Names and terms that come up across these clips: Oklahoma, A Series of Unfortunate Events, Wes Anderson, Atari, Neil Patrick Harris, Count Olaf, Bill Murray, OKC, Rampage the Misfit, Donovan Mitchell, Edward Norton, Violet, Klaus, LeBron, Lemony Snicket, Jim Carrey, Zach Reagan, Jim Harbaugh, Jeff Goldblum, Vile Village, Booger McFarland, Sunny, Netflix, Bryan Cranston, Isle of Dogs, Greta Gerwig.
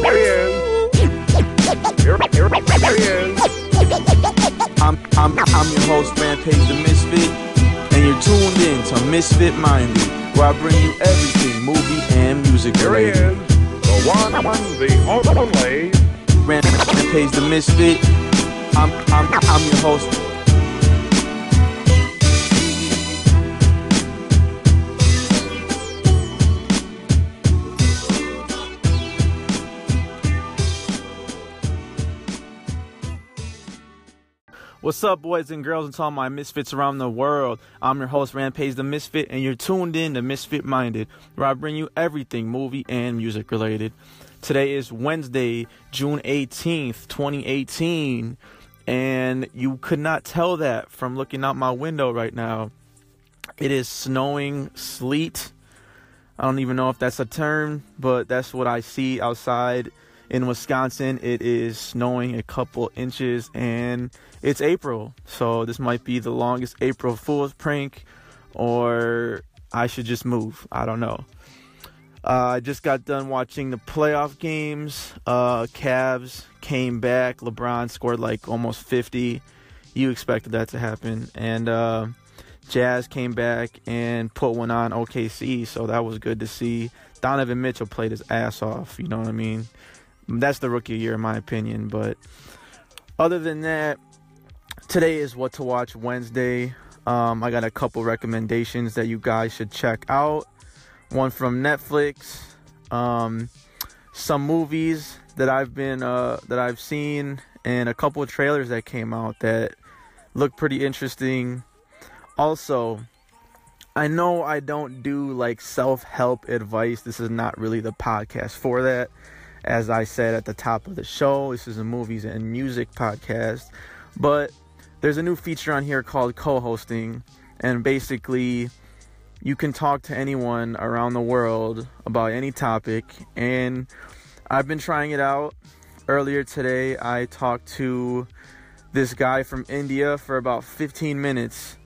I'm your host, Rampage the Misfit, and you're tuned in to Misfit Minded, where I bring you everything movie and music related. Here he is, the one, the only, Rampage the Misfit. I'm your host. What's up, boys and girls, and to all my misfits around the world? I'm your host, Rampage the Misfit, and you're tuned in to Misfit Minded, where I bring you everything movie and music related. Today is Wednesday, June 18th, 2018, and you could not tell that from looking out my window right now. It is snowing, sleet. I don't even know if that's a term, but that's what I see outside. In Wisconsin, it is snowing a couple inches, and it's April, so this might be the longest April Fool's prank, or I should just move. I don't know. I just got done watching the playoff games. Cavs came back. LeBron scored like almost 50. You expected that to happen. And Jazz came back and put one on OKC, so that was good to see. Donovan Mitchell played his ass off, you know what I mean? That's the rookie of the year, in my opinion. But other than that, today is What to Watch Wednesday. I got a couple recommendations that you guys should check out. One from Netflix. Some movies that I've seen, and a couple of trailers that came out that look pretty interesting. Also, I know I don't do like self-help advice. This is not really the podcast for that. As I said at the top of the show, this is a movies and music podcast, but there's a new feature on here called co-hosting, and basically you can talk to anyone around the world about any topic, and I've been trying it out. Earlier today, I talked to this guy from India for about 15 minutes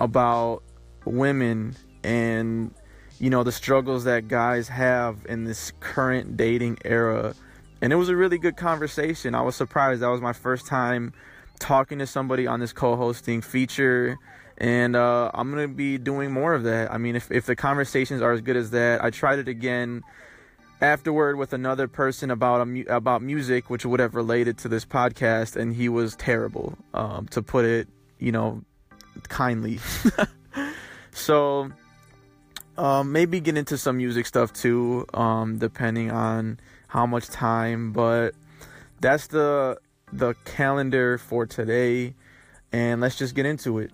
about women and, you know, the struggles that guys have in this current dating era. And it was a really good conversation. I was surprised. That was my first time talking to somebody on this co-hosting feature. And I'm going to be doing more of that. I mean, if the conversations are as good as that. I tried it again afterward with another person about music, which would have related to this podcast. And he was terrible, to put it, you know, kindly. So... maybe get into some music stuff too, depending on how much time, but that's the calendar for today, and let's just get into it.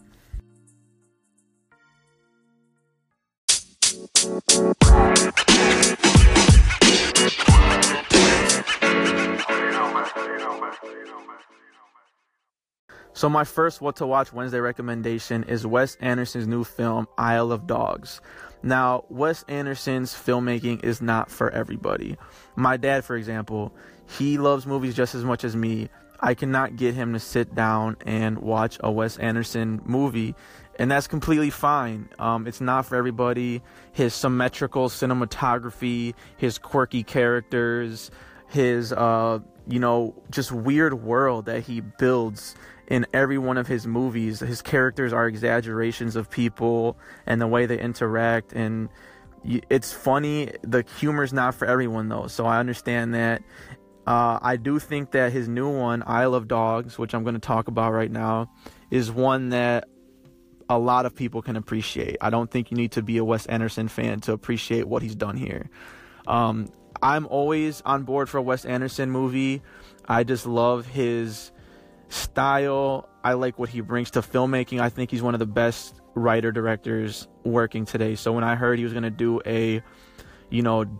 So my first What to Watch Wednesday recommendation is Wes Anderson's new film, Isle of Dogs. Now, Wes Anderson's filmmaking is not for everybody. My dad, for example, he loves movies just as much as me. I cannot get him to sit down and watch a Wes Anderson movie, and that's completely fine. It's not for everybody. His symmetrical cinematography, his quirky characters, his, just weird world that he builds in every one of his movies. His characters are exaggerations of people and the way they interact, and it's funny. The humor's not for everyone, though, so I understand that. I do think that his new one, Isle of Dogs, which I'm going to talk about right now, is one that a lot of people can appreciate. I don't think you need to be a Wes Anderson fan to appreciate what he's done here. I'm always on board for a Wes Anderson movie. I just love his style. I like what he brings to filmmaking. I think he's one of the best writer-directors working today. So when I heard he was going to do a,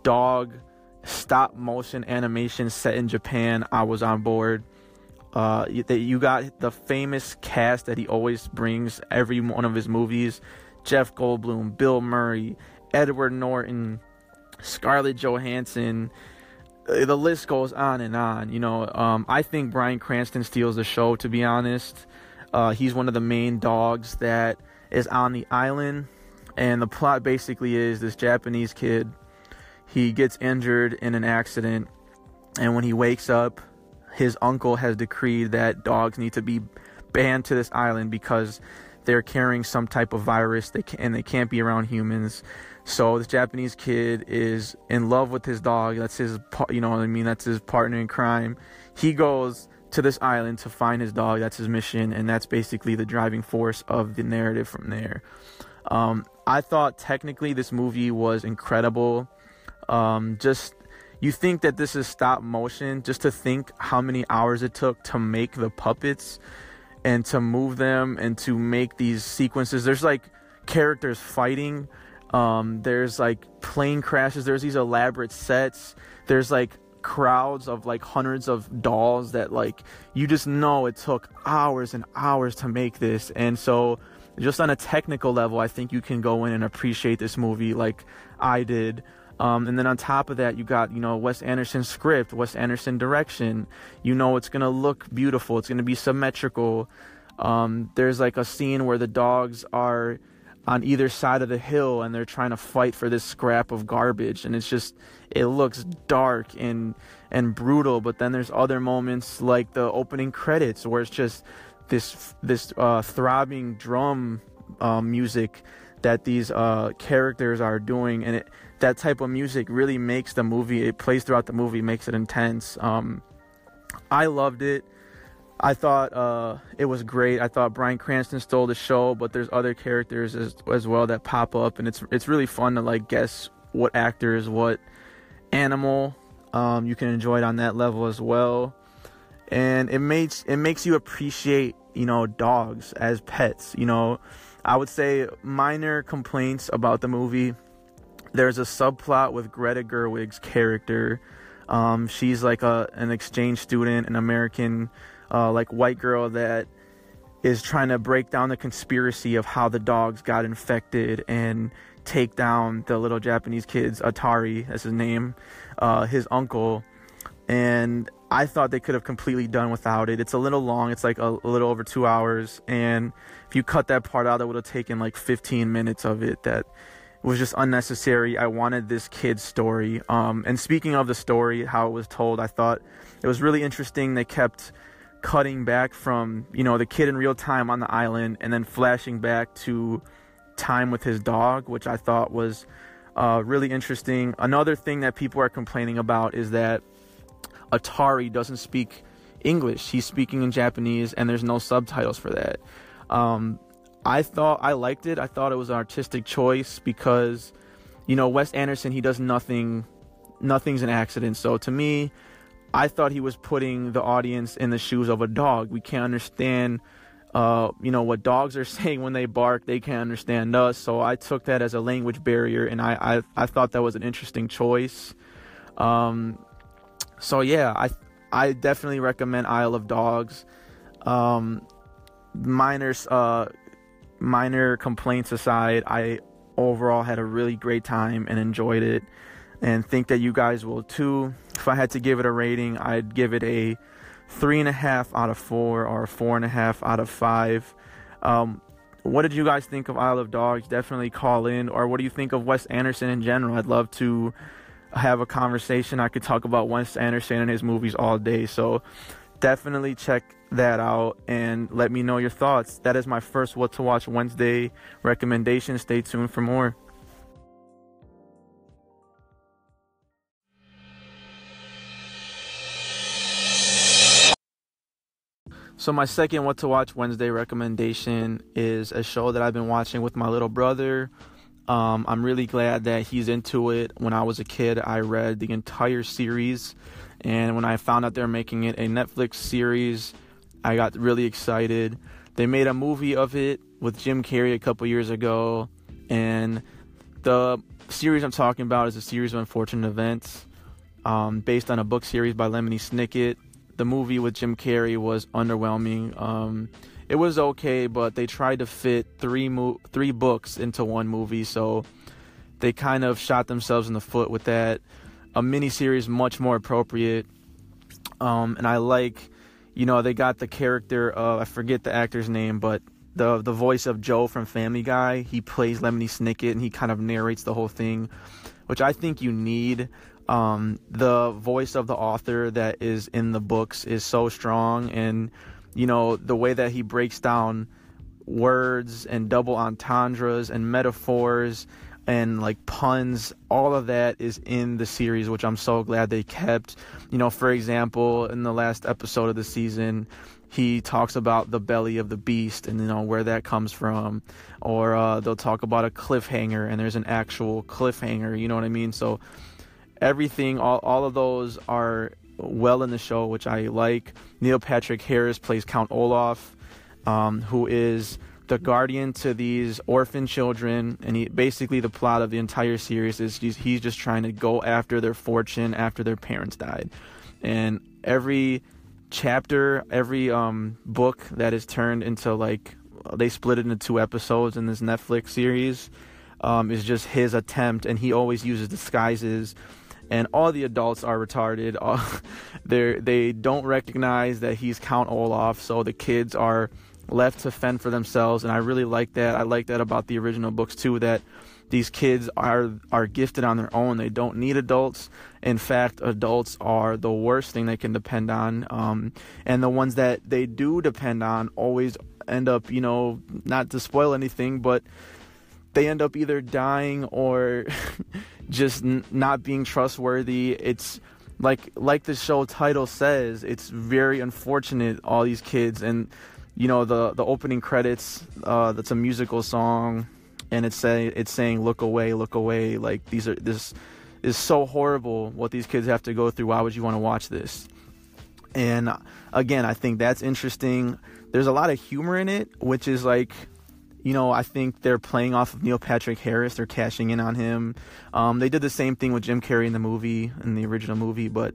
dog stop-motion animation set in Japan, I was on board. You got the famous cast that he always brings every one of his movies. Jeff Goldblum, Bill Murray, Edward Norton, Scarlett Johansson. The list goes on and on, I think Bryan Cranston steals the show, to be honest. He's one of the main dogs that is on the island, and the plot basically is this Japanese kid, he gets injured in an accident, And when he wakes up, his uncle has decreed that dogs need to be banned to this island because they're carrying some type of virus, and they can't be around humans. So this Japanese kid is in love with his dog. That's his, you know what I mean? That's his partner in crime. He goes to this island to find his dog. That's his mission, and that's basically the driving force of the narrative from there. I thought technically this movie was incredible. Just you think that this is stop motion, just to think how many hours it took to make the puppets and to move them and to make these sequences. There's like characters fighting, there's like plane crashes, there's these elaborate sets, there's like crowds of like hundreds of dolls that like you just know it took hours and hours to make this. And so just on a technical level, I think you can go in and appreciate this movie like I did. And then on top of that, you got, you know, Wes Anderson script, Wes Anderson direction. You know, it's going to look beautiful. It's going to be symmetrical. There's like a scene where the dogs are on either side of the hill and they're trying to fight for this scrap of garbage. And it's just, it looks dark and brutal. But then there's other moments like the opening credits where it's just this throbbing drum music that these characters are doing. And it, that type of music really makes the movie, it plays throughout the movie, makes it intense. I loved it. I thought it was great. I thought Bryan Cranston stole the show, but there's other characters as well that pop up, and it's really fun to like guess what actor is what animal. You can enjoy it on that level as well, and it makes you appreciate, you know, dogs as pets. You know, I would say minor complaints about the movie. There's a subplot with Greta Gerwig's character. She's like an exchange student, an American, like white girl that is trying to break down the conspiracy of how the dogs got infected and take down the little Japanese kid's Atari, that's his name, his uncle. And I thought they could have completely done without it. It's a little long. It's like a little over 2 hours. And if you cut that part out, it would have taken like 15 minutes of it. That was just unnecessary. I wanted this kid's story. And speaking of the story, how it was told, I thought it was really interesting. They kept cutting back from, you know, the kid in real time on the island and then flashing back to time with his dog, which I thought was really interesting. Another thing that people are complaining about is that Atari doesn't speak English. He's speaking in Japanese, and there's no subtitles for that. I liked it. I thought it was an artistic choice because, you know, Wes Anderson, he does nothing. Nothing's an accident. So to me, I thought he was putting the audience in the shoes of a dog. We can't understand, you know, what dogs are saying when they bark. They can't understand us. So I took that as a language barrier, and I thought that was an interesting choice. So yeah, I definitely recommend Isle of Dogs. Minor complaints aside, I overall had a really great time and enjoyed it, and think that you guys will too. If I had to give it a rating, I'd give it a 3.5 out of 4 or a 4.5 out of 5. What did you guys think of Isle of Dogs? Definitely call in. Or what do you think of Wes Anderson in general? I'd love to have a conversation. I could talk about Wes Anderson and his movies all day, so definitely check that out and let me know your thoughts. That is my first What to Watch Wednesday recommendation. Stay tuned for more. So my second What to Watch Wednesday recommendation is a show that I've been watching with my little brother. I'm really glad that he's into it. When I was a kid, I read the entire series, and when I found out they're making it a Netflix series, I got really excited. They made a movie of it with Jim Carrey a couple years ago, and the series I'm talking about is A Series of Unfortunate Events, based on a book series by Lemony Snicket. The movie with Jim Carrey was underwhelming. It was okay, but they tried to fit three books into one movie, so they kind of shot themselves in the foot with that. A miniseries much more appropriate, and I like, you know, they got the character of, I forget the actor's name, but the voice of Joe from Family Guy, he plays Lemony Snicket, and he kind of narrates the whole thing, which I think you need. The voice of the author that is in the books is so strong, and you know, the way that he breaks down words and double entendres and metaphors and like puns, all of that is in the series, which I'm so glad they kept. You know, for example, in the last episode of the season, he talks about the belly of the beast and, you know, where that comes from. Or they'll talk about a cliffhanger, and there's an actual cliffhanger, you know what I mean? So everything, all of those are well in the show, which I like. Neil Patrick Harris plays Count Olaf, who is the guardian to these orphan children, and he basically, the plot of the entire series is he's just trying to go after their fortune after their parents died. And every chapter, every book that is turned into, like, they split it into two episodes in this Netflix series, is just his attempt, and he always uses disguises. And all the adults are retarded. They don't recognize that he's Count Olaf, so the kids are left to fend for themselves, and I really like that. I like that about the original books too, that these kids are gifted on their own. They don't need adults. In fact, adults are the worst thing they can depend on, and the ones that they do depend on always end up, you know, not to spoil anything, but they end up either dying or just not being trustworthy. It's like the show title says, it's very unfortunate, all these kids. And you know, the opening credits, that's a musical song, and it's saying look away, look away. Like, this is so horrible what these kids have to go through. Why would you want to watch this? And again, I think that's interesting. There's a lot of humor in it, which is like, you know, I think they're playing off of Neil Patrick Harris. They're cashing in on him. They did the same thing with Jim Carrey in the original movie. But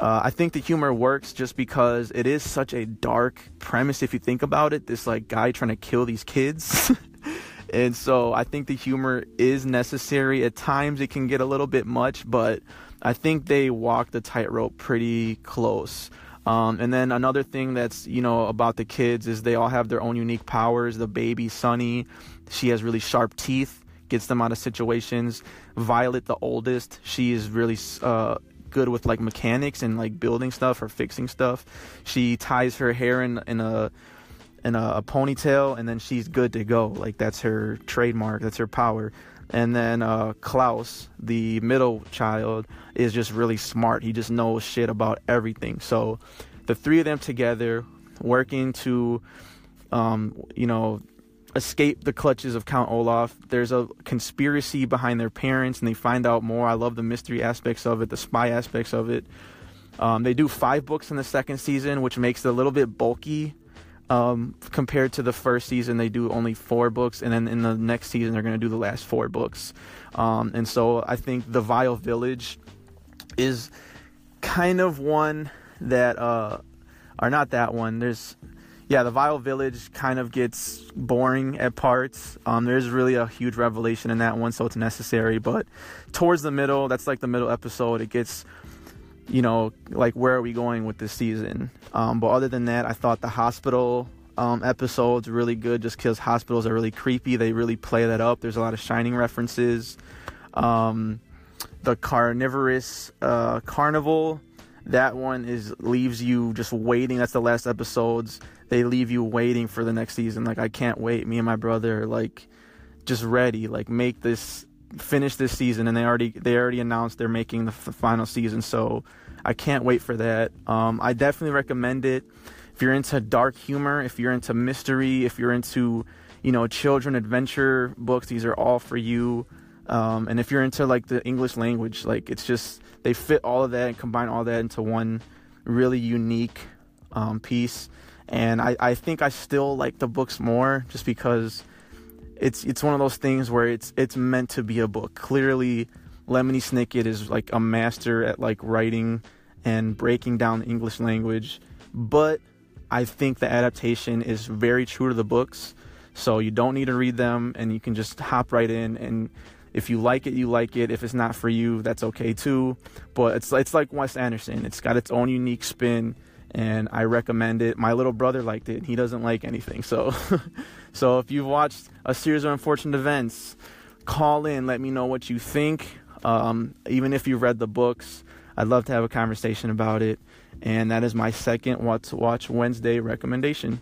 I think the humor works just because it is such a dark premise if you think about it. This, like, guy trying to kill these kids. And so I think the humor is necessary. At times it can get a little bit much, but I think they walk the tightrope pretty close. And then another thing that's, you know, about the kids is they all have their own unique powers. The baby, Sunny, she has really sharp teeth, gets them out of situations. Violet, the oldest, she is really good with, like, mechanics and, like, building stuff or fixing stuff. She ties her hair in a ponytail, and then she's good to go. Like, that's her trademark, that's her power. And then Klaus, the middle child, is just really smart. He just knows shit about everything. So the three of them together working to, you know, escape the clutches of Count Olaf. There's a conspiracy behind their parents, and they find out more. I love the mystery aspects of it, the spy aspects of it. They do 5 books in the second season, which makes it a little bit bulky. Compared to the first season, they do only 4 books, and then in the next season they're going to do the last 4 books. And so I think the Vile Village is kind of one that are not that one. The Vile Village kind of gets boring at parts. There's really a huge revelation in that one, so it's necessary. But towards the middle, that's like the middle episode, it gets, you know, like, where are we going with this season? But other than that, I thought the hospital episode's really good, just because hospitals are really creepy. They really play that up. There's a lot of Shining references. The carnivorous carnival, that one leaves you just waiting. That's the last episodes. They leave you waiting for the next season. Like, I can't wait. Me and my brother, like, just ready. Like, finish this season, and they already announced they're making the final season, so I can't wait for that. I definitely recommend it if you're into dark humor, if you're into mystery, if you're into, you know, children adventure books. These are all for you. And if you're into, like, the English language, like, it's just, they fit all of that and combine all that into one really unique piece. And I think I still like the books more, just because it's one of those things where it's meant to be a book. Clearly, Lemony Snicket is, like, a master at, like, writing and breaking down the English language, but I think the adaptation is very true to the books, so you don't need to read them, and you can just hop right in, and if you like it, you like it. If it's not for you, that's okay too. But it's like Wes Anderson. It's got its own unique spin, and I recommend it. My little brother liked it. He doesn't like anything. So if you've watched A Series of Unfortunate Events, call in. Let me know what you think. Even if you've read the books, I'd love to have a conversation about it. And that is my second What's Watch Wednesday recommendation.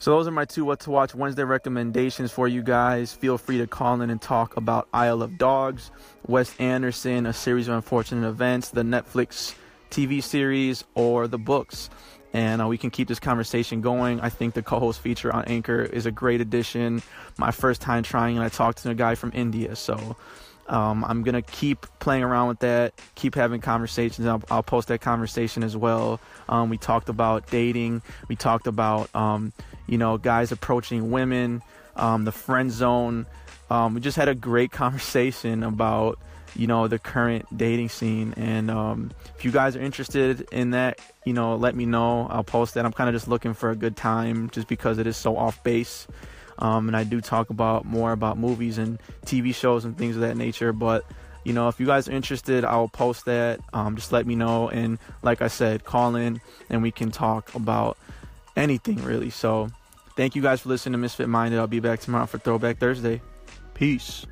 So those are my two What to Watch Wednesday recommendations for you guys. Feel free to call in and talk about Isle of Dogs, Wes Anderson, A Series of Unfortunate Events, the Netflix TV series, or the books. And we can keep this conversation going. I think the co-host feature on Anchor is a great addition. My first time trying, and I talked to a guy from India. So I'm going to keep playing around with that, keep having conversations. I'll post that conversation as well. We talked about dating. We talked about, guys approaching women, the friend zone. We just had a great conversation about, the current dating scene. And if you guys are interested in that, let me know. I'll post that. I'm kind of just looking for a good time just because it is so off base. And I do talk about more about movies and TV shows and things of that nature. But, if you guys are interested, I'll post that. Just let me know. And like I said, call in and we can talk about anything, really. So thank you guys for listening to Misfit Minded. I'll be back tomorrow for Throwback Thursday. Peace.